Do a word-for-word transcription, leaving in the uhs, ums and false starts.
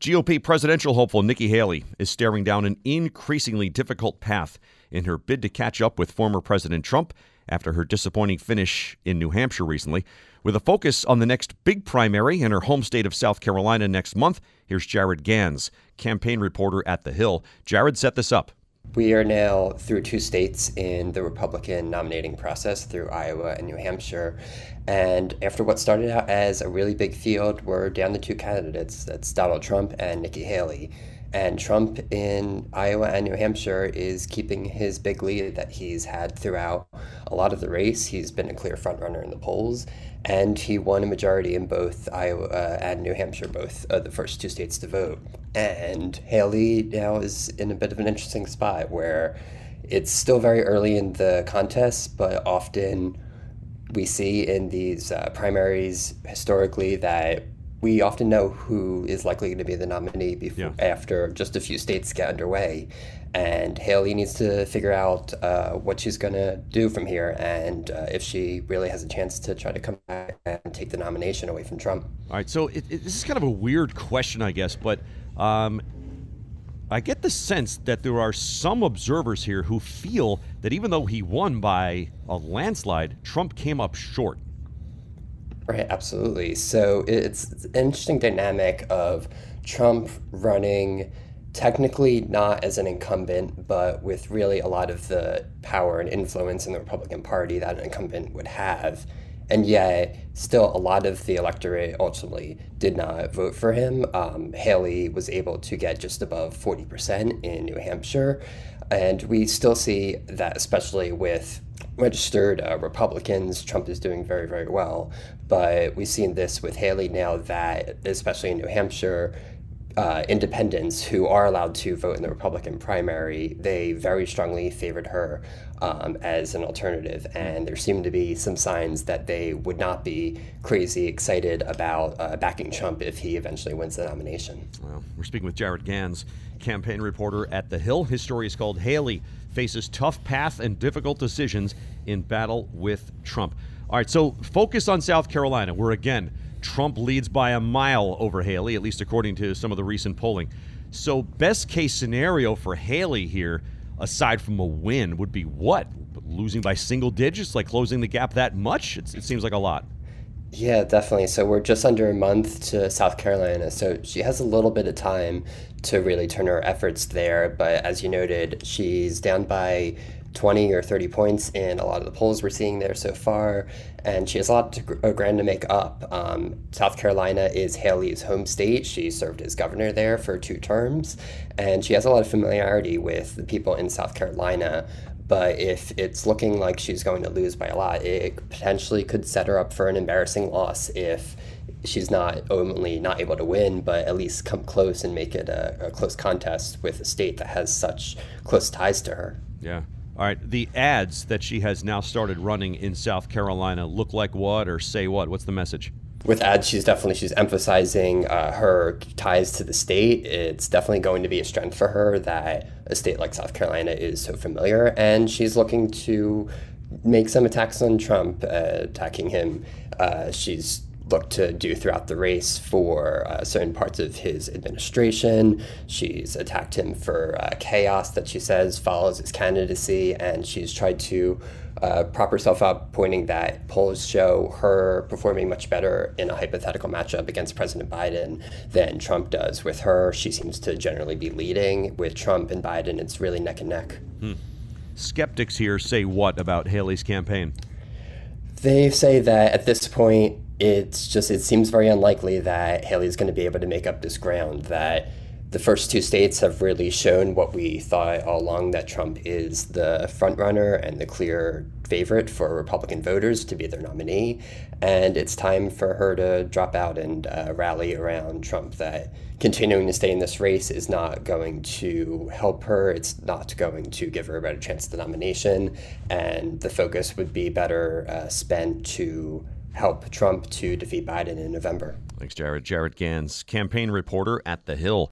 G O P presidential hopeful Nikki Haley is staring down an increasingly difficult path in her bid to catch up with former President Trump after her disappointing finish in New Hampshire recently. With a focus on the next big primary in her home state of South Carolina next month, here's Jared Gans, campaign reporter at The Hill. Jared set this up. We are now through two states in the Republican nominating process, through Iowa and New Hampshire. And after what started out as a really big field, we're down to two candidates. That's Donald Trump and Nikki Haley. And Trump in Iowa and New Hampshire is keeping his big lead that he's had throughout a lot of the race. He's been a clear frontrunner in the polls, and he won a majority in both Iowa and New Hampshire, both of the first two states to vote. And Haley now is in a bit of an interesting spot where it's still very early in the contest, but often we see in these uh, primaries historically that we often know who is likely going to be the nominee before, yeah. after just a few states get underway. And Haley needs to figure out uh, what she's going to do from here and uh, if she really has a chance to try to come back and take the nomination away from Trump. All right, so it, it, this is kind of a weird question, I guess, but um, I get the sense that there are some observers here who feel that even though he won by a landslide, Trump came up short. Right, absolutely. So it's an interesting dynamic of Trump running technically not as an incumbent, but with really a lot of the power and influence in the Republican Party that an incumbent would have. And yet still a lot of the electorate ultimately did not vote for him. Um, Haley was able to get just above forty percent in New Hampshire. And we still see that, especially with registered uh, Republicans, Trump is doing very, very well. But we've seen this with Haley now that, especially in New Hampshire, uh, independents who are allowed to vote in the Republican primary, they very strongly favored her um, as an alternative. And there seemed to be some signs that they would not be crazy excited about uh, backing Trump if he eventually wins the nomination. Well, we're speaking with Jared Gans, campaign reporter at The Hill. His story is called Haley Faces Tough Path and Difficult Decisions in Battle with Trump. All right, so focus on South Carolina, where, again, Trump leads by a mile over Haley, at least according to some of the recent polling. So best case scenario for Haley here, aside from a win, would be what? Losing by single digits, like closing the gap that much? It's, it seems like a lot. Yeah, definitely. So we're just under a month to South Carolina, so she has a little bit of time to really turn her efforts there. But as you noted, she's down by twenty or thirty points in a lot of the polls we're seeing there so far, and she has a lot to, of ground to make up. Um, South Carolina is Haley's home state. She served as governor there for two terms, and she has a lot of familiarity with the people in South Carolina. But if it's looking like she's going to lose by a lot, it potentially could set her up for an embarrassing loss if she's not only not able to win, but at least come close and make it a, a close contest with a state that has such close ties to her. Yeah. All right, the ads that she has now started running in South Carolina look like what or say what? What's the message? With ads, she's definitely she's emphasizing uh, her ties to the state. It's definitely going to be a strength for her that a state like South Carolina is so familiar, and she's looking to make some attacks on Trump, uh, attacking him. Uh, she's looked to do throughout the race for uh, certain parts of his administration. She's attacked him for uh, chaos that she says follows his candidacy, and she's tried to uh, prop herself up, pointing that polls show her performing much better in a hypothetical matchup against President Biden than Trump does. With her, she seems to generally be leading. With Trump and Biden, it's really neck and neck. Hmm. Skeptics here say what about Haley's campaign? They say that at this point, It's just, it seems very unlikely that Haley's going to be able to make up this ground, that the first two states have really shown what we thought all along, that Trump is the frontrunner and the clear favorite for Republican voters to be their nominee. And it's time for her to drop out and uh, rally around Trump, that continuing to stay in this race is not going to help her. It's not going to give her a better chance at the nomination. And the focus would be better uh, spent to help Trump to defeat Biden in November. Thanks, Jared. Jared Gans, campaign reporter at The Hill.